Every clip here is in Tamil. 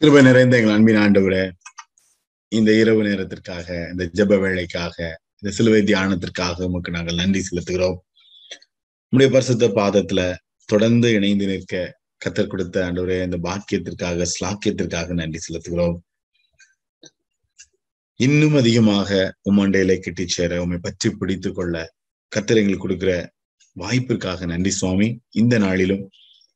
கிருபை நிறைந்த எங்கள் அன்பின் ஆண்டவரே, இந்த இரவு நேரத்திற்காக, இந்த ஜெப வேளைக்காக, இந்த சிலுவை தியானத்திற்காக உமக்கு நாங்கள் நன்றி செலுத்துகிறோம். உம்முடைய பரிசுத்த பாதத்துல தொடர்ந்து இணைந்து நிற்க கத்தர் கொடுத்த ஆண்டவரே இந்த பாக்கியத்திற்காக, ஸ்லாக்கியத்திற்காக நன்றி செலுத்துகிறோம். இன்னும் அதிகமாக உம்மண்டையில கிட்டி சேர, உம்மை பற்றி பிடித்து கொள்ள கத்தர் எங்களுக்கு கொடுக்கிற வாய்ப்பிற்காக நன்றி சுவாமி. இந்த நாளிலும்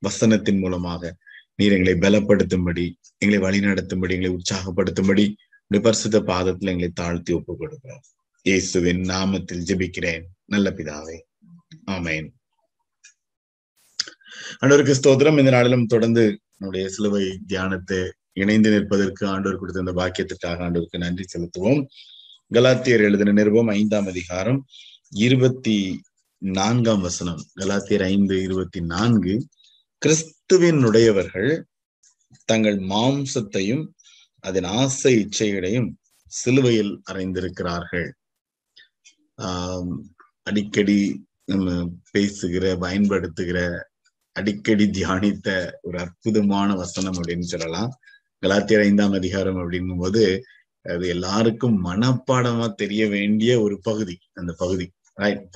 வசனத்தின் மூலமாக நீர் எங்களை பலப்படுத்தும்படி, எங்களை வழி நடத்தும்படி, எங்களை உற்சாகப்படுத்தும்படி உடைய பரிசுத்த பாதத்துல எங்களை தாழ்த்தி ஒப்பு கொடுக்கிறோம். இயேசுவின் நாமத்தில் ஜெபிக்கிறேன் நல்ல பிதாவே, ஆமேன். ஆண்டவருக்கு ஸ்தோத்திரம். இந்த நாளிலும் தொடர்ந்து நம்முடைய சிலுவை தியானத்தை இணைந்து நிற்பதற்கு ஆண்டவர் கொடுத்த இந்த பாக்கியத்திற்காக ஆண்டவருக்கு நன்றி செலுத்துவோம். கலாத்தியர் எழுதின நிருபம் 5-ம் அதிகாரம் 24-ம் வசனம். கலாத்தியர் 5:24, கிறிஸ்துவினுடையவர்கள் தங்கள் மாம்சத்தையும் அதன் ஆசை இச்சைகளையும் சிலுவையில் அறைந்திருக்கிறார்கள். அடிக்கடி நம்ம பேசுகிற, பயன்படுத்துகிற, அடிக்கடி தியானித்த ஒரு அற்புதமான வசனம் அப்படின்னு சொல்லலாம். கலாத்தியர் 5-ம் அதிகாரம் அப்படின்னும் போது அது எல்லாருக்கும் மனப்பாடமா தெரிய வேண்டிய ஒரு பகுதி. அந்த பகுதி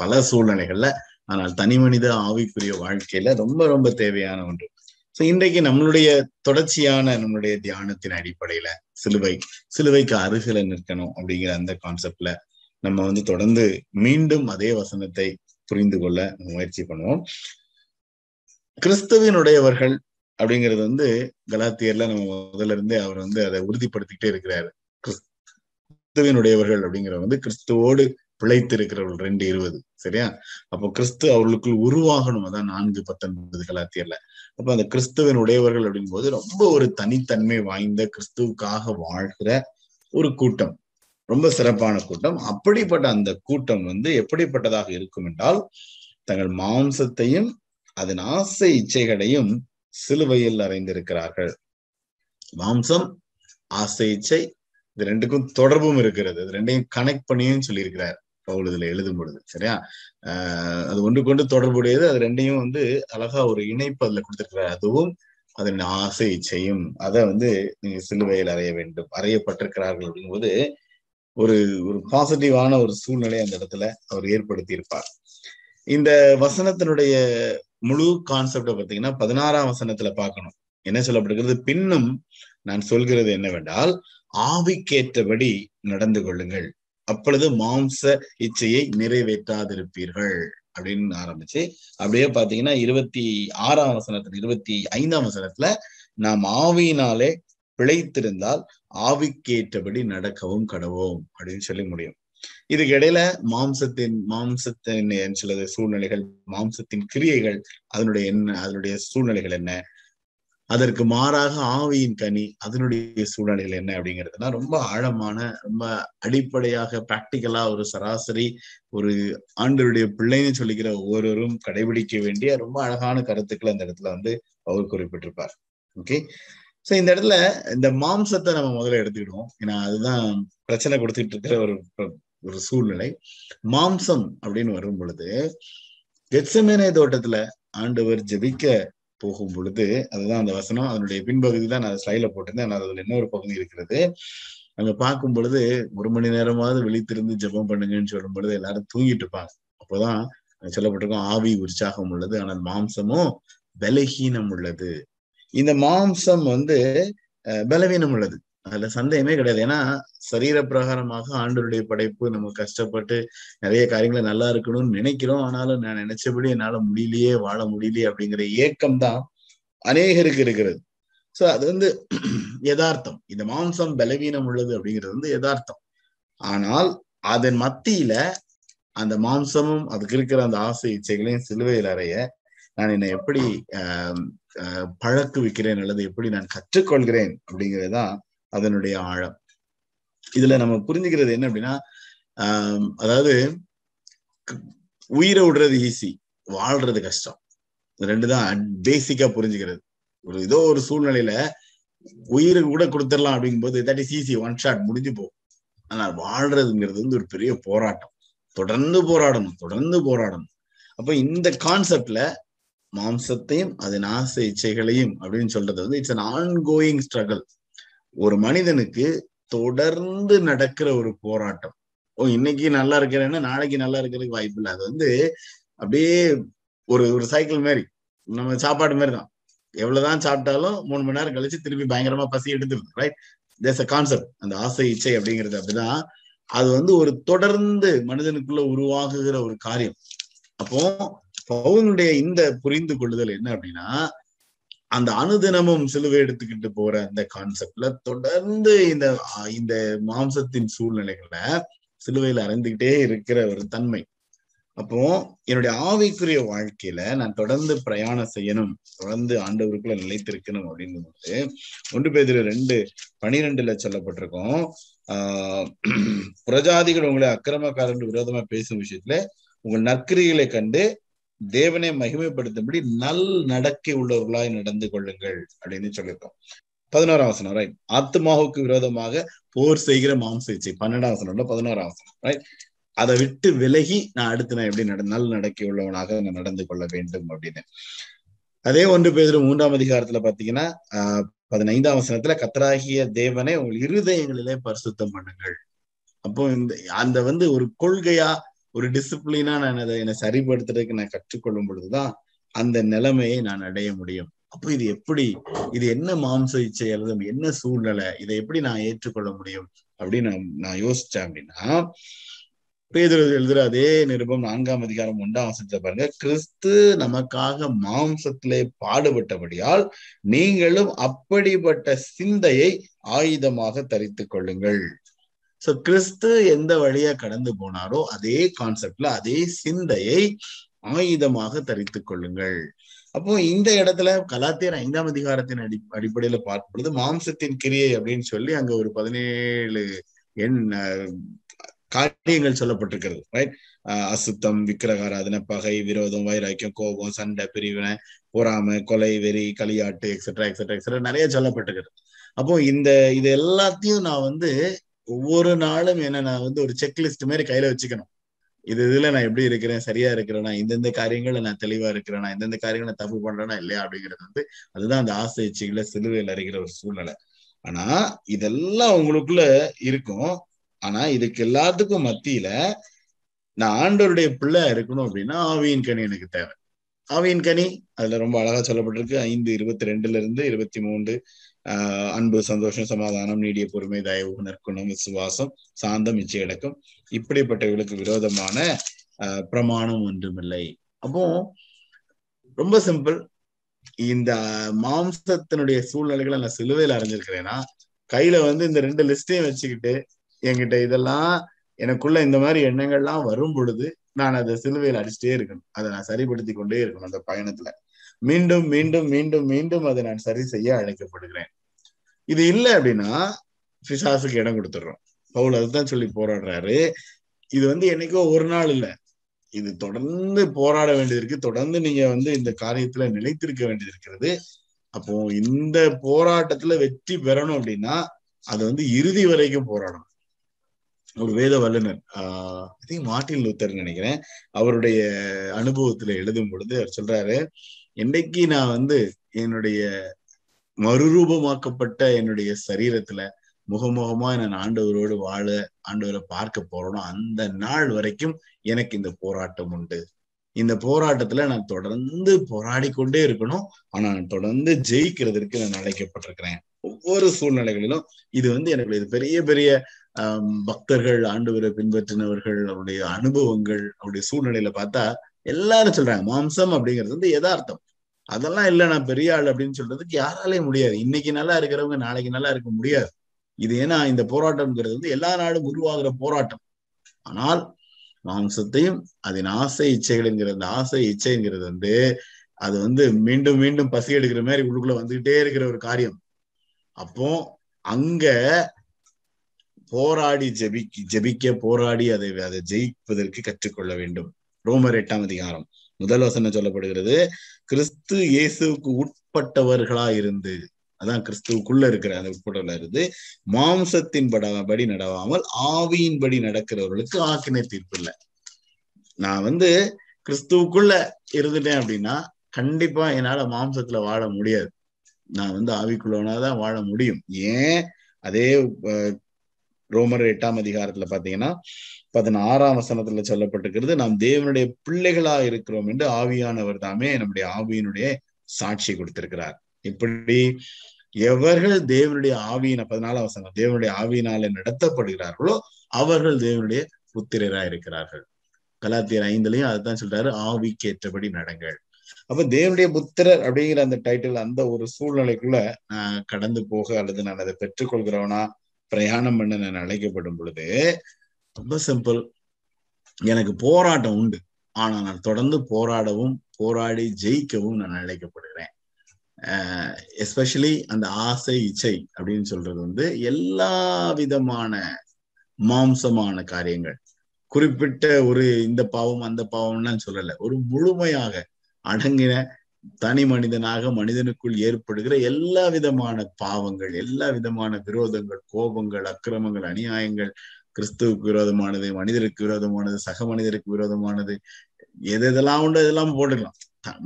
பல சூழ்நிலைகள்ல, ஆனால் தனி மனித ஆவிக்குரிய வாழ்க்கையில ரொம்ப ரொம்ப தேவையான ஒன்று. இன்றைக்கு நம்மளுடைய தொடர்ச்சியான நம்மளுடைய தியானத்தின் அடிப்படையில சிலுவைக்கு அருகில நிற்கணும் அப்படிங்கிற அந்த கான்செப்ட்ல நம்ம தொடர்ந்து மீண்டும் அதே வசனத்தை புரிந்து கொள்ள முயற்சி பண்ணுவோம். கிறிஸ்துவினுடையவர்கள் அப்படிங்கிறது கலாத்தியர்ல நம்ம முதல்ல இருந்தே அவர் அதை உறுதிப்படுத்திக்கிட்டே இருக்கிறாரு. கிறிஸ்துவினுடையவர்கள் அப்படிங்கிற கிறிஸ்துவோடு பிழைத்திருக்கிறவர்கள் 2:20 சரியா. அப்போ கிறிஸ்து அவர்களுக்குள் உருவாகணும். அதான் 4:19 கலாத்தியர்ல. அப்ப அந்த கிறிஸ்துவின் உடையவர்கள் அப்படிங்கும் போது ரொம்ப ஒரு தனித்தன்மை வாய்ந்த, கிறிஸ்துவுக்காக வாழ்கிற ஒரு கூட்டம், ரொம்ப சிறப்பான கூட்டம். அப்படிப்பட்ட அந்த கூட்டம் எப்படிப்பட்டதாக இருக்கும் என்றால், தங்கள் மாம்சத்தையும் அதன் ஆசை இச்சைகளையும் சிலுவையில் அறைந்திருக்கிறார்கள். மாம்சம், ஆசை, இச்சை, இது ரெண்டுக்கும் தொடர்பும் இருக்கிறது. இது ரெண்டையும் கனெக்ட் பண்ணியும் சொல்லியிருக்கிறார் பவுல் இதுல எழுதும் பொழுது சரியா. அது ஒன்று கொண்டு தொடர்புடையது. அது ரெண்டையும் அழகா ஒரு இணைப்பு அதுல கொடுத்திருக்கிறார். அதுவும் அதன் ஆசை இச்சையும் அதை நீங்க சிலுவையில் அறைய வேண்டும், அறையப்பட்டிருக்கிறார்கள் அப்படிங்கும்போது ஒரு ஒரு பாசிட்டிவான ஒரு சூழ்நிலையை அந்த இடத்துல அவர் ஏற்படுத்தி இருப்பார். இந்த வசனத்தினுடைய முழு கான்செப்ட பார்த்தீங்கன்னா 16-ம் வசனத்துல பார்க்கணும். என்ன சொல்லப்படுகிறது? பின்னும் நான் சொல்கிறது என்னவென்றால், ஆவிக்கேற்றபடி நடந்து கொள்ளுங்கள், அப்பொழுது மாம்ச இச்சையை நிறைவேற்றாதிருப்பீர்கள் அப்படின்னு ஆரம்பிச்சு அப்படியே பாத்தீங்கன்னா 26-ம் வசனத்துல நாம் ஆவியினாலே பிழைத்திருந்தால் ஆவிக்கேற்றபடி நடக்கவும் கடவோம் அப்படின்னு சொல்லி முடியும். இதுக்கு இடையில மாம்சத்தின் சில சூழ்நிலைகள், மாம்சத்தின் கிரியைகள், அதனுடைய சூழ்நிலைகள் என்ன, அதற்கு மாறாக ஆவியின் கனி, அதனுடைய சூழ்நிலைகள் என்ன அப்படிங்கிறதுனா ரொம்ப ஆழமான, ரொம்ப அடிப்படையாக பிராக்டிக்கலா ஒரு சராசரி ஒரு ஆண்டவருடைய பிள்ளைன்னு சொல்லிக்கிற ஒவ்வொருவரும் கடைபிடிக்க வேண்டிய ரொம்ப அழகான கருத்துக்கள் அந்த இடத்துல அவர் குறிப்பிட்டிருப்பார். ஓகே, சோ இந்த இடத்துல இந்த மாம்சத்தை நம்ம முதல்ல எடுத்துக்கிடுவோம். ஏன்னா அதுதான் பிரச்சனை கொடுத்துட்டு இருக்கிற ஒரு சூழ்நிலை. மாம்சம் அப்படின்னு வரும் பொழுது, கெத்செமனே தோட்டத்துல ஆண்டவர் ஜெபிக்க போகும் பொழுது, அதுதான் அந்த வசனம், அதனுடைய பின்பகுதி தான் நான் ஸ்லைட்ல போட்டிருந்தேன். ஆனால் அதுல இன்னொரு பகுதி இருக்கிறது. அங்க பார்க்கும் பொழுது 1 மணி நேரமாவது விழித்திருந்து ஜெபம் பண்ணுங்கன்னு சொல்லும் பொழுது எல்லாரும் தூங்கிட்டு இருப்பாங்க. அப்போதான் சொல்லப்பட்டிருக்கோம், ஆவி உற்சாகம் உள்ளது, ஆனால் மாம்சமோ பலவீனம் உள்ளது. இந்த மாம்சம் பலவீனம் உள்ளது, அதுல சந்தேகமே கிடையாது. ஏன்னா சரீர பிரகாரமாக ஆண்டவருடைய படைப்பு, நம்ம கஷ்டப்பட்டு நிறைய காரியங்களை நல்லா இருக்கணும்னு நினைக்கிறோம். ஆனாலும் நான் நினைச்சபடி என்னால முடியலையே, வாழ முடியலையே அப்படிங்கிற ஏக்கம் தான் அநேகருக்கு இருக்கிறது. சோ அது யதார்த்தம். இந்த மாம்சம் பலவீனம் உள்ளது அப்படிங்கிறது யதார்த்தம். ஆனால் அதன் மத்தியில அந்த மாம்சமும் அதுக்கு இருக்கிற அந்த ஆசை இச்சைகளையும் சிலுவையில் அறைய நான் என்னை எப்படி பழக்குவிக்கிறேன் அல்லது எப்படி நான் கற்றுக்கொள்கிறேன் அப்படிங்கிறதுதான் அதனுடைய ஆழம். இதுல நம்ம புரிஞ்சுக்கிறது என்ன அப்படின்னா, அதாவது உயிரை விடுறது ஈஸி, வாழ்றது கஷ்டம். ரெண்டு தான் பேசிக்கா புரிஞ்சுக்கிறது. ஒரு ஏதோ ஒரு சூழ்நிலையில உயிரை கூட கொடுத்துடலாம் அப்படிங்கும்போது that is easy, one shot முடிஞ்சு போகும். ஆனா வாழ்றதுங்கிறது ஒரு பெரிய போராட்டம். தொடர்ந்து போராடணும். அப்ப இந்த கான்செப்ட்ல மாம்சத்தையும் அதன் ஆசை இச்சைகளையும் அப்படின்னு சொல்றது இட்ஸ் an ongoing struggle. ஒரு மனிதனுக்கு தொடர்ந்து நடக்கிற ஒரு போராட்டம். இன்னைக்கு நல்லா இருக்கிறேன்னா நாளைக்கு நல்லா இருக்கிறதுக்கு வாய்ப்பு இல்லை. அது வந்து அப்படியே ஒரு ஒரு சைக்கிள் மாதிரி, நம்ம சாப்பாடு மாதிரி தான். எவ்வளவுதான் சாப்பிட்டாலும் 3 மணி நேரம் கழிச்சு திருப்பி பயங்கரமா பசி எடுத்துருது, ரைட்? தேர்ஸ் அ கான்செப்ட், அந்த ஆசை இச்சை அப்படிங்கிறது. அப்படிதான் அது வந்து ஒரு தொடர்ந்து மனிதனுக்குள்ள உருவாகுகிற ஒரு காரியம். அப்போ பவுனுடைய இந்த புரிந்து கொள்ளுதல் என்ன அப்படின்னா, அந்த அனுதினமும் சிலுவை எடுத்துக்கிட்டு போற அந்த கான்செப்ட்ல தொடர்ந்து இந்த மாம்சத்தின் சூழ்நிலைகளை சிலுவையில அறைந்துகிட்டே இருக்கிற ஒரு தன்மை. அப்போ என்னுடைய ஆவிக்குரிய வாழ்க்கையில நான் தொடர்ந்து பிரயாணம் செய்யணும், தொடர்ந்து ஆண்டவருக்குள்ள நிலைத்திருக்கணும் அப்படின்னு போது 1 பேதுரு 2:12 சொல்லப்பட்டிருக்கோம். புறஜாதிகள் உங்களை அக்கிரமக்காரர்கள் விரோதமா பேசும் விஷயத்துல உங்கள் நற்கிரிகளை கண்டு தேவனை மகிமைப்படுத்தும்படி நல் நடக்கை உள்ளவர்களாய் நடந்து கொள்ளுங்கள் அப்படின்னு சொல்லியிருக்கோம். 11ஆம் வசனம், ரைட்? ஆத்மாவுக்கு விரோதமாக போர் செய்கிற மாம்ச இச்சை. 12ஆம் வசனம் 11ஆம் வசனம், ரைட்? அதை விட்டு விலகி நான் அடுத்து நான் எப்படி நல் நடக்கை உள்ளவனாக நான் நடந்து கொள்ள வேண்டும் அப்படின்னு. அதே 1 பேதுரு 3ஆம் அதிகாரத்துல பாத்தீங்கன்னா 15ஆம் வசனத்துல கர்த்தராகிய தேவனை உங்கள் இருதயங்களிலே பரிசுத்தம் பண்ணுங்கள். அப்போ இந்த அந்த வந்து ஒரு கொள்கையா ஒரு டிசிப்ளினா நான் அதை என்னை சரிபடுத்துறதுக்கு நான் கற்றுக்கொள்ளும் பொழுதுதான் அந்த நிலைமையை நான் அடைய முடியும். அப்போ இது எப்படி, இது என்ன மாம்ச இச்சை அல்லது என்ன சூழ்நிலை, இதை எப்படி நான் ஏற்றுக்கொள்ள முடியும் அப்படின்னு நான் யோசிச்சேன் அப்படின்னா, பேதுரு எழுதுற அதே நிருபம் 4ஆம் அதிகாரம் 1ஆம் வசனத்தை பாருங்க. கிறிஸ்து நமக்காக மாம்சத்திலே பாடுபட்டபடியால் நீங்களும் அப்படிப்பட்ட சிந்தையை ஆயுதமாக தரித்து கொள்ளுங்கள். சோ கிறிஸ்து எந்த வழியா கடந்து போனாரோ அதே கான்செப்ட்ல அதே சிந்தையை ஆயுதமாக தரித்து கொள்ளுங்கள். அப்போ இந்த இடத்துல கலாத்தியர் 5ஆம் அதிகாரத்தின் அடிப்படையில பார்க்கும் பொழுது மாம்சத்தின் கிரியை அப்படின்னு சொல்லி அங்க ஒரு 17 காரியங்கள் சொல்லப்பட்டிருக்கிறது, ரைட்? அசுத்தம், விக்கிரகாராதனை, பகை, விரோதம், வைராக்கியம், கோபம், சண்டை, பிரிவினை, பொறாமை, கொலை, வெறி, களியாட்டு, எக்ஸெட்ரா எக்ஸெட்ரா எக்ஸெட்ரா நிறைய சொல்லப்பட்டிருக்கிறது. அப்போ இது எல்லாத்தையும் நான் வந்து ஒவ்வொரு நாளும் நான் வந்து ஒரு செக்லிஸ்ட் மாதிரி கையில வச்சுக்கணும். இதுல நான் எப்படி இருக்கிறேன், சரியா இருக்கிறேனா, இந்தெந்த காரியங்கள்ல நான் தெளிவா இருக்கிறேனா, இந்தெந்த காரியங்களை தப்பு பண்றேனா இல்லையா அப்படிங்கிறது வந்து அதுதான் அந்த ஆசை இச்சைகளை சிலுவையில் அறிகிற ஒரு சூழ்நிலை. ஆனா இதெல்லாம் உங்களுக்குள்ள இருக்கும். ஆனா இதுக்கு எல்லாத்துக்கும் மத்தியில நான் ஆண்டவருடைய பிள்ளை இருக்கணும் அப்படின்னா ஆவியின் கனி எனக்கு தேவை. ஆவியின் கனி அதுல ரொம்ப அழகா சொல்லப்பட்டிருக்கு 5:22-23. அன்பு, சந்தோஷம், சமாதானம், நீடிய பொறுமை, தயவு, நற்குணம், விசுவாசம், சாந்தம், இச்சை அடக்கம். இப்படிப்பட்டவர்களுக்கு விரோதமான பிரமாணம் ஒன்றுமில்லை. அப்போ ரொம்ப சிம்பிள். இந்த மாம்சத்தினுடைய சூழ்நிலைகளை நான் சிலுவையில அடைஞ்சிருக்கிறேன்னா கையில வந்து இந்த 2 லிஸ்டையும் வச்சுக்கிட்டு என்கிட்ட இதெல்லாம் எனக்குள்ள இந்த மாதிரி எண்ணங்கள்லாம் வரும் பொழுது நான் அதை சிலுவையில் அடிச்சுட்டே இருக்கணும். அதை நான் சரிபடுத்தி கொண்டே இருக்கணும். அந்த பயணத்துல மீண்டும் மீண்டும் மீண்டும் மீண்டும் அதை நான் சரி செய்ய அழைக்கப்படுகிறேன். இது இல்லை அப்படின்னா பிசாசுக்கு இடம் கொடுத்துடுறோம். பவுல் அதுதான் சொல்லி போராடுறாரு. இது வந்து என்னைக்கோ ஒரு நாள் இல்லை, இது தொடர்ந்து போராட வேண்டியது இருக்கு. தொடர்ந்து நீங்க வந்து இந்த காரியத்துல நிலைத்திருக்க வேண்டியது இருக்கிறது. அப்போ இந்த போராட்டத்துல வெற்றி பெறணும் அப்படின்னா அது வந்து இறுதி வரைக்கும் போராடணும். ஒரு வேத வல்லுநர் மார்ட்டின் லூத்தர்ன்னு நினைக்கிறேன், அவருடைய அனுபவத்துல எழுதும் பொழுது அவர் சொல்றாரு, என்னைக்கு நான் வந்து என்னுடைய மறுரூபமாக்கப்பட்ட என்னுடைய சரீரத்துல முகமுகமா நான் ஆண்டவரோடு வாழ ஆண்டவரை பார்க்க போறோம் அந்த நாள் வரைக்கும் எனக்கு இந்த போராட்டம் உண்டு. இந்த போராட்டத்துல நான் தொடர்ந்து போராடி கொண்டே இருக்கணும். ஆனா நான் தொடர்ந்து ஜெயிக்கிறதுக்கு நான் அழைக்கப்பட்டிருக்கிறேன். ஒவ்வொரு சூழ்நிலைகளிலும் இது வந்து எனக்கு இது பெரிய பெரிய பக்தர்கள், ஆண்டவரை பின்பற்றினவர்கள், அவருடைய அனுபவங்கள், அவருடைய சூழ்நிலையில பார்த்தா எல்லாரும் சொல்றாங்க மாம்சம் அப்படிங்கிறது வந்து எதார்த்தம். அதெல்லாம் இல்லை நான் பெரிய ஆள் அப்படின்னு சொல்றதுக்கு யாராலே முடியாது. இன்னைக்கு நல்லா இருக்கிறவங்க நாளைக்கு நல்லா இருக்க முடியாது. இது ஏன்னா இந்த போராட்டம்ங்கிறது வந்து எல்லா நாடும் உருவாகிற போராட்டம். ஆனால் மாம்சத்தையும் அதன் ஆசை இச்சைகள்ங்கிற அந்த ஆசை இச்சைங்கிறது வந்து அது வந்து மீண்டும் மீண்டும் பசி எடுக்கிற மாதிரி உள்ளுக்குள்ள வந்துகிட்டே இருக்கிற ஒரு காரியம். அப்போ அங்க போராடி ஜெபிக்க போராடி அதை ஜெயிப்பதற்கு கற்றுக்கொள்ள வேண்டும். ரோமர் 8ஆம் அதிகாரம் 1 வசனம் சொல்லப்படுகிறது, கிறிஸ்து இயேசுவுக்கு உட்பட்டவர்களா இருந்து, அதான் கிறிஸ்துவுக்குள்ள இருக்கிற அந்த உட்பட்டவர்களா இருந்து மாம்சத்தின் படி நடவாமல் ஆவியின்படி நடக்கிறவர்களுக்கு ஆக்கினை தீர்ப்பு இல்லை. நான் வந்து கிறிஸ்துவுக்குள்ள இருந்துட்டேன் அப்படின்னா கண்டிப்பா என்னால மாம்சத்துல வாழ முடியாது. நான் வந்து ஆவிக்குள்ளவனாதான் வாழ முடியும். ஏன்? அதே ரோமர் 8ஆம் அதிகாரத்துல பாத்தீங்கன்னா 16ஆம் வசனத்துல சொல்லப்பட்டிருக்கிறது, நாம் தேவனுடைய பிள்ளைகளா இருக்கிறோம் என்று ஆவியானவர் தாமே நம்முடைய ஆவியினுடைய சாட்சி கொடுத்திருக்கிறார். இப்படி எவர்கள் தேவனுடைய ஆவியின 14ஆம் வசனம் தேவனுடைய ஆவியினாலே நடத்தப்படுகிறார்களோ அவர்கள் தேவனுடைய புத்திரராய் இருக்கிறார்கள். கலாத்தியர் 5லயும் அதுதான் சொல்றாரு, ஆவிக்கேற்றபடி நடங்கள். அப்ப தேவனுடைய புத்திரர் அப்படிங்கிற அந்த டைட்டில் அந்த ஒரு சூழ்நிலைக்குள்ள நான் கடந்து போக அல்லது நான் அதை பெற்றுக்கொள்கிறவனா பிரயாணம் பண்ண நான் அழைக்கப்படும் பொழுது ரொம்ப சிம்பிள். எனக்கு போராட்டம் உண்டு, ஆனா நான் தொடர்ந்து போராடவும் போராடி ஜெயிக்கவும் நான் அழைக்கப்படுகிறேன். எஸ்பெஷலி அந்த ஆசை இச்சை அப்படின்னு சொல்றது வந்து எல்லா விதமான மாம்சமான காரியங்கள், குறிப்பிட்ட ஒரு இந்த பாவம் அந்த பாவம்லாம் சொல்லல, ஒரு முழுமையாக அடங்கின தனி மனிதனாக மனிதனுக்குள் ஏற்படுகிற எல்லா விதமான பாவங்கள், எல்லா விதமான விரோதங்கள், கோபங்கள், அக்கிரமங்கள், அநியாயங்கள், கிறிஸ்துவுக்கு விரோதமானது, மனிதருக்கு விரோதமானது, சக மனிதருக்கு விரோதமானது, எதெல்லாம் உண்டு இதெல்லாம் போட்டுக்கலாம்.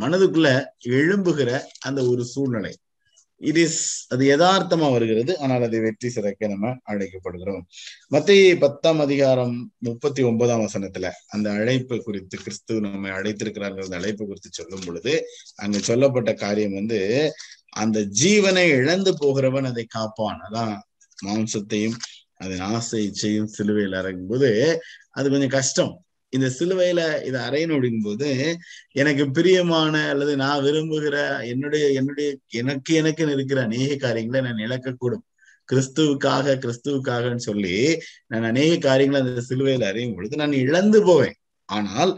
மனதுக்குள்ள எழும்புகிற அந்த ஒரு சூழ்நிலை அது யதார்த்தமா வருகிறது. ஆனால் அதை வெற்றி சிறக்க நம்ம அழைக்கப்படுகிறோம். மத்தேயு 10ஆம் அதிகாரம் 39ஆம் வசனத்துல அந்த அழைப்பு குறித்து, கிறிஸ்து நம்மை அழைத்திருக்கிறார்கள் அந்த அழைப்பு குறித்து சொல்லும் பொழுது அங்க சொல்லப்பட்ட காரியம் வந்து, அந்த ஜீவனை இழந்து போகிறவன் அதை காப்பான். அதான் மாம்சத்தையும் அதன் ஆசை இச்சையும் சிலுவையில் அறையும் போது அது கொஞ்சம் கஷ்டம். இந்த சிலுவையில இதை அறையணும் அப்படிங்கும்போது எனக்கு பிரியமான அல்லது நான் விரும்புகிற எனக்கு இருக்கிற அநேக காரியங்களை நான் இழக்கக்கூடும். கிறிஸ்துவுக்காகன்னு சொல்லி நான் அநேக காரியங்களை அந்த சிலுவையில அறையும் பொழுது நான் இழந்து போவேன். ஆனால்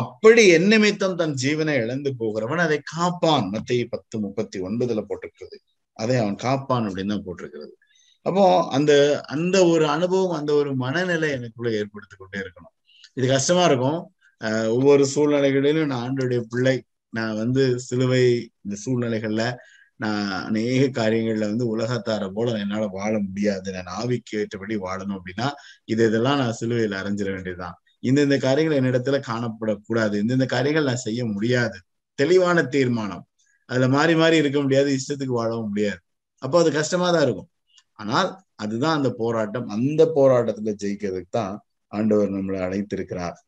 அப்படி என் நிமித்தம் தன் ஜீவனை இழந்து போகிறவன் அதை காப்பான். மத்தேயு 10:39 போட்டிருக்கிறது, அதை அவன் காப்பான் அப்படின்னு தான் போட்டிருக்கிறது. அப்போ அந்த அந்த ஒரு அனுபவம், அந்த ஒரு மனநிலை எனக்குள்ள ஏற்படுத்தி கொண்டே இருக்கணும். இது கஷ்டமா இருக்கும். ஒவ்வொரு சூழ்நிலைகளிலும் நான் ஆண்டோடைய பிள்ளை, நான் வந்து சிலுவை இந்த சூழ்நிலைகள்ல நான் அநேக காரியங்கள்ல வந்து உலகத்தார போல என்னால வாழ முடியாது, நான் ஆவிக்கு ஏற்றபடி வாழணும் அப்படின்னா இதெல்லாம் நான் சிலுவையில் அரைஞ்சிட வேண்டியதுதான். இந்தந்த காரியங்கள் என்னிடத்துல காணப்படக்கூடாது, இந்தந்த காரியங்கள் நான் செய்ய முடியாது, தெளிவான தீர்மானம். அதுல மாறி மாறி இருக்க முடியாது, இஷ்டத்துக்கு வாழவும் முடியாது. அப்போ அது கஷ்டமா தான் இருக்கும். ஆனால் அதுதான் அந்த போராட்டம். அந்த போராட்டத்துல ஜெயிக்கிறதுக்கு தான் ஆண்டவர் நம்மளை அழைத்திருக்கிறார்.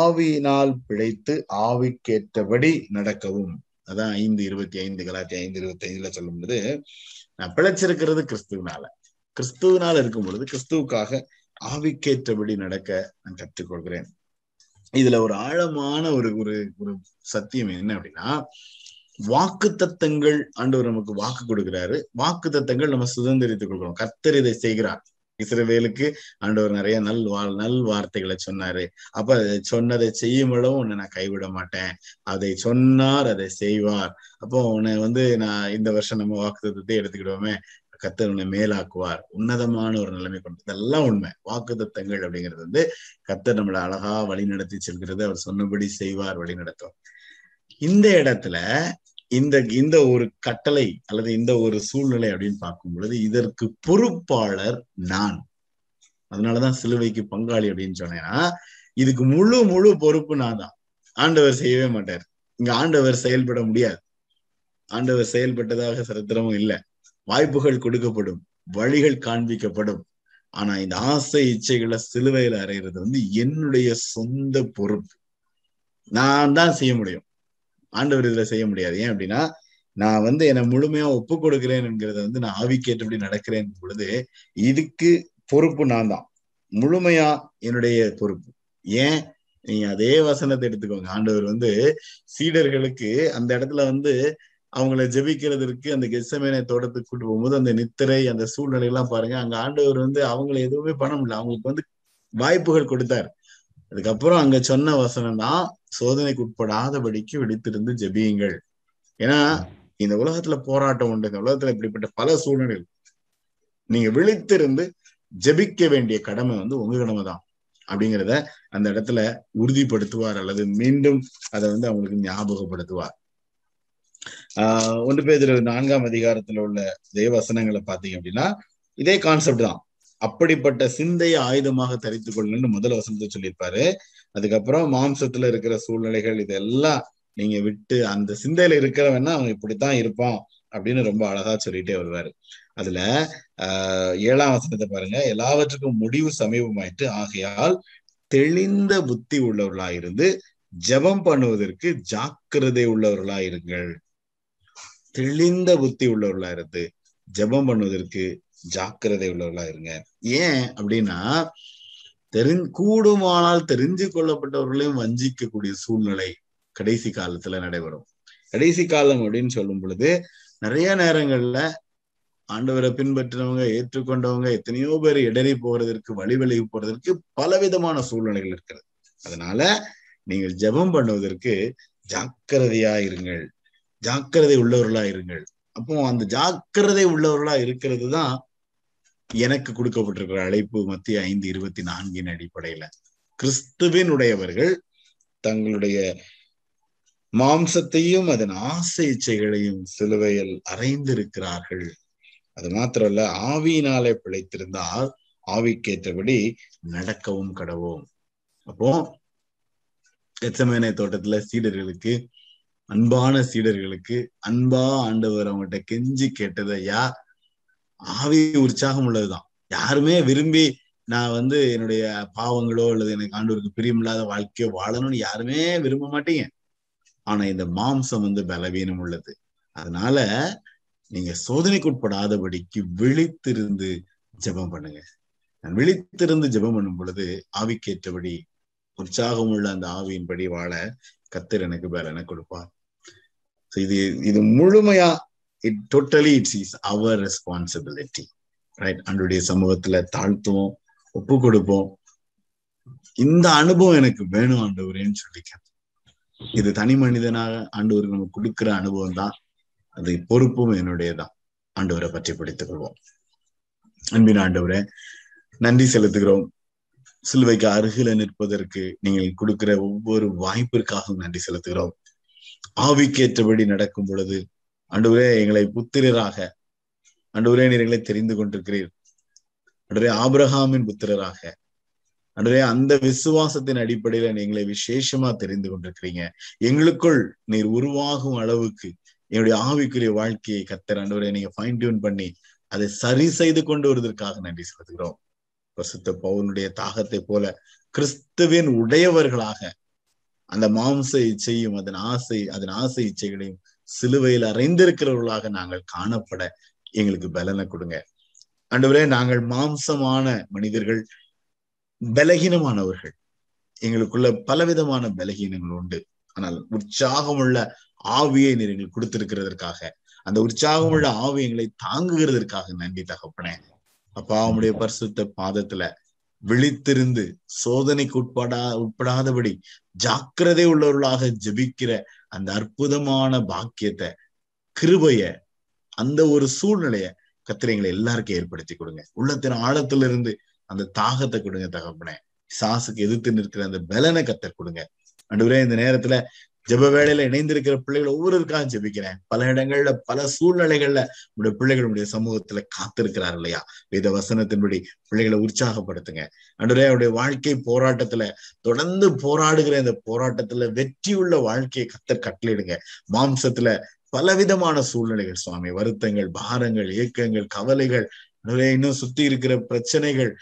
ஆவியினால் பிழைத்து ஆவிக்கேற்றபடி நடக்கவும். அதான் 5:25 கலாத்தியர் 5:25 சொல்லும் பொழுது நான் பிழைச்சிருக்கிறது கிறிஸ்துவினால இருக்கும் பொழுது கிறிஸ்துவுக்காக ஆவிக்கேற்றபடி நடக்க நான் கற்றுக்கொள்கிறேன். இதுல ஒரு ஆழமான ஒரு ஒரு சத்தியம் என்ன அப்படின்னா, வாக்குத்தத்தங்கள் ஆண்டவர் நமக்கு வாக்கு கொடுக்கிறாரு. வாக்குத்தத்தங்கள் நம்ம சுதந்திரித்துக் கொள்கிறோம். கர்த்தர் இதை செய்கிறார். இஸ்ரவேலுக்கு ஆண்டவர் நிறைய நல் வார்த்தைகளை சொன்னாரு. அப்ப அதை சொன்னதை செய்யும் அளவு உன்னை நான் கைவிட மாட்டேன், அதை சொன்னார் அதை செய்வார். அப்போ உன்னை வந்து நான் இந்த வருஷம் நம்ம வாக்குத்தத்தத்தை எடுத்துக்கிடுவோமே, கர்த்தர் உன்னை மேலாக்குவார், உன்னதமான ஒரு நிலைமை கொண்டு. இதெல்லாம் உண்மை. வாக்குத்தத்தங்கள் அப்படிங்கிறது வந்து கர்த்தர் நம்மளை அழகா வழி நடத்தி செல்கிறது. அவர் சொன்னபடி செய்வார், வழி நடத்தும். இந்த இடத்துல இந்த ஒரு கட்டளை அல்லது இந்த ஒரு சூழ்நிலை அப்படின்னு பார்க்கும் பொழுது இதற்கு பொறுப்பாளர் நான். அதனாலதான் சிலுவைக்கு பங்காளி அப்படின்னு சொன்னேன்னா இதுக்கு முழு பொறுப்பு நான் தான். ஆண்டவர் செய்யவே மாட்டார். இங்க ஆண்டவர் செயல்பட முடியாது. ஆண்டவர் செயல்பட்டதாக சரித்திரமும் இல்லை. வாய்ப்புகள் கொடுக்கப்படும், வழிகள் காண்பிக்கப்படும். ஆனா இந்த ஆசை இச்சைகளை சிலுவையில அறையிறது வந்து என்னுடைய சொந்த பொறுப்பு. நான் தான் செய்ய முடியும். ஆண்டவர் இதுல செய்ய முடியாது. ஏன் அப்படின்னா நான் வந்து என்னை முழுமையா ஒப்பு கொடுக்கிறேன் என்கிறத வந்து நான் ஆவிக்கேற்றபடி நடக்கிறேன் பொழுது இதுக்கு பொறுப்பு நான் தான், முழுமையா என்னுடைய பொறுப்பு. ஏன்? நீங்க அதே வசனத்தை எடுத்துக்கோங்க. ஆண்டவர் வந்து சீடர்களுக்கு அந்த இடத்துல வந்து அவங்கள ஜெபிக்கிறதுக்கு அந்த கெத்செமனே தோட்டத்துக்கு கூட்டு போகும்போது அந்த நித்திரை, அந்த சூழ்நிலை எல்லாம் பாருங்க. அங்க ஆண்டவர் வந்து அவங்களை எதுவுமே பண்ண முடியல. அவங்களுக்கு வந்து வாய்ப்புகள் கொடுத்தாரு. அதுக்கப்புறம் அங்க சொன்ன வசனம் தான், சோதனைக்கு உட்படாதபடிக்கு விழித்திருந்து ஜெபியுங்கள். ஏன்னா இந்த உலகத்துல போராட்டம் உண்டு, இந்த உலகத்துல இப்படிப்பட்ட பல சூழ்நிலை. நீங்க விழித்திருந்து ஜெபிக்க வேண்டிய கடமை வந்து உங்க கடமை தான் அப்படிங்கிறத அந்த இடத்துல உறுதிப்படுத்துவார் அல்லது மீண்டும் அதை வந்து அவங்களுக்கு ஞாபகப்படுத்துவார். 1 பேதுரு 4ஆம் அதிகாரத்துல உள்ள தேவசனங்களை பாத்தீங்க அப்படின்னா இதே கான்செப்ட் தான். அப்படிப்பட்ட சிந்தையை ஆயுதமாக தரித்துக் கொள்ளுன்னு முதல் வசனத்தை சொல்லியிருப்பாரு. அதுக்கப்புறம் மாம்சத்துல இருக்கிற சூழ்நிலைகள் இதெல்லாம் நீங்க விட்டு அந்த சிந்தையில இருக்கிறவன்னா அவன் இப்படித்தான் இருப்பான், அப்படின்னு ரொம்ப அழகா சொல்லிட்டே வருவாரு. அதுல 7ஆம் வசனத்தை பாருங்க. எல்லாவற்றுக்கும் முடிவு சமீபமாயிட்டு, ஆகையால் தெளிந்த புத்தி உள்ளவர்களாயிருந்து ஜெபம் பண்ணுவதற்கு ஜாக்கிரதை உள்ளவர்களாயிருங்கள். தெளிந்த புத்தி உள்ளவர்களாயிருந்து ஜெபம் பண்ணுவதற்கு ஜாக்கிரதை உள்ளவர்களாயிருங்க. ஏன் அப்படின்னா, கூடுமானால் தெரிஞ்சு கொள்ளப்பட்டவர்களையும் வஞ்சிக்கக்கூடிய சூழ்நிலை கடைசி காலத்துல நடைபெறும். கடைசி காலம் அப்படின்னு சொல்லும் பொழுது நிறைய நேரங்கள்ல ஆண்டவரை பின்பற்றினவங்க, ஏற்றுக்கொண்டவங்க எத்தனையோ பேர் இடறி போகிறதற்கு, வழிவிலகி போறதற்கு பலவிதமான சூழ்நிலைகள் இருக்கிறது. அதனால நீங்கள் ஜெபம் பண்ணுவதற்கு ஜாக்கிரதையாயிருங்கள், ஜாக்கிரதை உள்ளவர்களாயிருங்கள். அப்போ அந்த ஜாக்கிரதை உள்ளவர்களா இருக்கிறது தான் எனக்கு கொடுக்கப்பட்டிருக்கிற அழைப்பு. மத்திய 5:24 அடிப்படையில கிறிஸ்துவின் உடையவர்கள் தங்களுடைய மாம்சத்தையும் அதன் ஆசை இச்சைகளையும் சிலுவையில் அறைந்திருக்கிறார்கள். அது மாத்திரம் இல்ல, ஆவியினாலே பிழைத்திருந்தால் ஆவிக்கேற்றபடி நடக்கவும் கடவோம். அப்போ கெத்செமனே தோட்டத்துல சீடர்களுக்கு, அன்பான சீடர்களுக்கு அன்பா ஆண்டவர் அவங்கள்ட்ட கெஞ்சி கேட்டது, ஐயா ஆவி உற்சாகம் உள்ளதுதான். யாருமே விரும்பி நான் என்னுடைய பாவங்களோ அல்லது எனக்கு ஆண்டவருக்கு பிரியமில்லாத வாழ்க்கையோ வாழணும்னு யாருமே விரும்ப மாட்டீங்க. ஆனா இந்த மாம்சம் பலவீனம் உள்ளது. அதனால நீங்க சோதனைக்குட்படாதபடிக்கு விழித்திருந்து ஜெபம் பண்ணுங்க. விழித்திருந்து ஜெபம் பண்ணும் பொழுது ஆவிக்கேற்றபடி உற்சாகம் உள்ள அந்த ஆவியின்படி வாழ கர்த்தர் எனக்கு பலனை கொடுப்பார். இது முழுமையா It is our responsibility, right? அன்றைய சமூகத்துல தாழ்த்துவோம், ஒப்பு கொடுப்போம். இந்த அனுபவம் எனக்கு வேணும் ஆண்டவரேன்னு சொல்லிக்க. இது தனி மனிதனாக ஆண்டவருக்கு நம்ம கொடுக்கிற அனுபவம் தான். அது பொறுப்பும் என்னுடையதான். ஆண்டவரை பற்றி படித்துக் கொள்வோம். அன்பின் ஆண்டவரே, நன்றி செலுத்துகிறோம். சிலுவைக்கு அருகில நிற்பதற்கு நீங்கள் கொடுக்கிற ஒவ்வொரு வாய்ப்பிற்காகவும் நன்றி செலுத்துகிறோம். ஆவிக்கேற்றபடி நடக்கும் பொழுது ஆண்டவரே எங்களை புத்திரராக, ஆண்டவரே நீர் எங்களை தெரிந்து கொண்டிருக்கிறீர். ஆண்டவரே ஆபிரகாமின் புத்திரராக, ஆண்டவரே அந்த விசுவாசத்தின் அடிப்படையில எங்களை விசேஷமா தெரிந்து கொண்டிருக்கிறீங்க. எங்களுக்குள் நீர் உருவாகும் அளவுக்கு என்னுடைய ஆவிக்குரிய வாழ்க்கையை கர்த்தர் ஆண்டவரே நீங்க ஃபைன் டியூன் பண்ணி அதை சரி செய்து கொண்டு வருவதற்காக நன்றி செலுத்துகிறோம். பரிசுத்த பவுலுடைய தாகத்தை போல கிறிஸ்துவின் உடையவர்களாக அந்த மாம்ச இச்சையும் அதன் ஆசை இச்சைகளையும் சிலுவையில் அறைந்திருக்கிறவர்களாக நாங்கள் காணப்பட எங்களுக்கு பலனை கொடுங்க. ஆண்டவரே, நாங்கள் மாம்சமான மனிதர்கள், பலகீனமானவர்கள். எங்களுக்குள்ள பலவிதமான பலகீனங்கள் உண்டு. ஆனால் உற்சாகமுள்ள ஆவியை நீர் எங்களுக்கு கொடுத்திருக்கிறதற்காக, அந்த உற்சாகமுள்ள ஆவி எங்களை தாங்குகிறதற்காக நன்றி தகப்பனே. அப்பா, உம்முடைய பரிசுத்த பாதத்துல விழித்திருந்து சோதனைக்கு உட்படாதபடி ஜாக்கிரதை உள்ளவர்களாக ஜெபிக்கிற அந்த அற்புதமான பாக்கியத்தை, கிருபைய, அந்த ஒரு சூழ்நிலைய கத்திரைங்களை எல்லாருக்கும் ஏற்படுத்தி கொடுங்க. உள்ளத்தின் ஆழத்திலிருந்து அந்த தாகத்தை கொடுங்க தகப்பனே. சாசுக்கு எதிர்த்து நிற்கிற அந்த பலனை கத்தர் கொடுங்க. ஆண்டவரே, இந்த நேரத்துல ஜெப வேளையில இணைந்திருக்கிற பிள்ளைகள் ஒவ்வொருக்காக ஜெபிக்கிறேன். பல இடங்கள்ல, பல சூழ்நிலைகள்ல உங்களுடைய பிள்ளைகளுடைய சமூகத்துல காத்திருக்கிறார் இல்லையா? வேத வசனத்தின்படி பிள்ளைகளை உற்சாகப்படுத்துங்க. ஆண்டவரே, அவருடைய வாழ்க்கை போராட்டத்துல தொடர்ந்து போராடுகிற இந்த போராட்டத்துல வெற்றியுள்ள வாழ்க்கையை கத்தர் கட்டளையிடுங்க. மாம்சத்துல பலவிதமான சூழ்நிலைகள் சுவாமி, வருத்தங்கள், பாரங்கள், ஏக்கங்கள், கவலைகள், இன்னும் சுத்தி இருக்கிற பிரச்சனைகள்,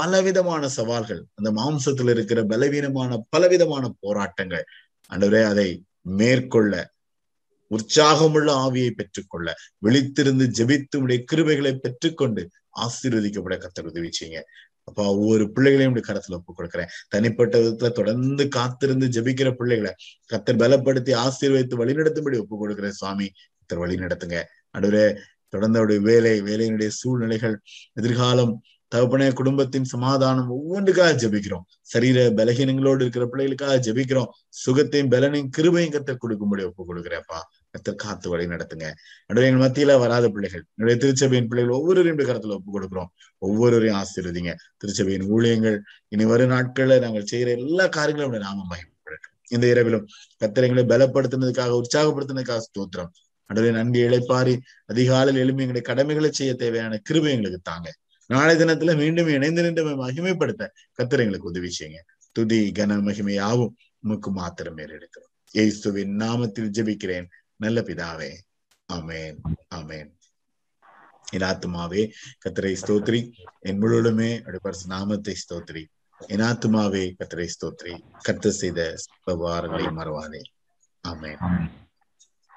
பலவிதமான சவால்கள், அந்த மாம்சத்துல இருக்கிற பலவீனமான பலவிதமான போராட்டங்கள் ஆண்டவரே அதை மேற்கொள்ள உற்சாகமுள்ள ஆவியை பெற்றுக்கொள்ள விழித்திருந்து ஜெபித்து உடைய கிருபைகளை பெற்றுக்கொண்டு ஆசீர்வதிக்கப்பட கர்த்தர் உதவி செய்யுங்க. அப்பா, ஒவ்வொரு பிள்ளைகளையும் உடைய கருத்துல ஒப்புக் கொடுக்கிறேன். தனிப்பட்ட விதத்துல தொடர்ந்து காத்திருந்து ஜெபிக்கிற பிள்ளைகளை கர்த்தர் பலப்படுத்தி ஆசீர்வதித்து வழிநடத்தும்படி ஒப்புக் கொடுக்கிறேன். சுவாமி, கர்த்தர் வழி நடத்துங்க. ஆண்டவரே, தொடர்ந்து அவருடைய வேலையினுடைய சூழ்நிலைகள், எதிர்காலம் தகப்பனே, குடும்பத்தின் சமாதானம் ஒவ்வொன்றுக்காக ஜெபிக்கிறோம். சரீர பலகீனங்களோடு இருக்கிற பிள்ளைகளுக்காக ஜெபிக்கிறோம். சுகத்தையும் பலனையும் கிருபையும் கத்தர் கொடுக்கும்படி ஒப்புக் கொடுக்குறேன்ப்பா. கத்தர் காத்து வழி நடத்துங்க. என்னுடைய எங்கள் மத்தியில வராத பிள்ளைகள், என்னுடைய திருச்சபையின் பிள்ளைகள் ஒவ்வொருவரையும் கருத்துல ஒப்புக் கொடுக்குறோம். ஒவ்வொருவரையும் ஆசீர்வதிங்க. திருச்சபையின் ஊழியங்கள் இனி வரும் நாட்கள்ல நாங்கள் செய்யற எல்லா காரியங்களும் நாம மகிமைப்படுத்தும். இந்த இரவிலும் கத்தர் எங்களை பலப்படுத்தினதுக்காக, உற்சாகப்படுத்தினதுக்காக ஸ்தோத்திரம். அன்றைய நன்றி இளைப்பாரி அதிகாலையில் எழுப்பி எங்களுடைய கடமைகளை செய்ய தேவையான கிருபை எங்களுக்கு தாங்க. நாளை தினத்துல மீண்டும் இணைந்து நின்று மகிமைப்படுத்த கர்த்தர் எங்களுக்கு உதவி செய்யுங்க. துதி கன மகிமையாவும் உமக்கு மாத்திரமே எடுக்கிறோம். இயேசுவின் நாமத்தில் ஜெபிக்கிறேன் நல்ல பிதாவே, ஆமேன் ஆமேன். என் ஆத்துமாவே கர்த்தரை ஸ்தோத்ரி, என் முழுவதுமே நாமத்தை ஸ்தோத்ரி. என் ஆத்துமாவே கர்த்தரை ஸ்தோத்ரி, கர்த்தர் செய்த உபகாரங்களை மறவாதே. ஆமேன்.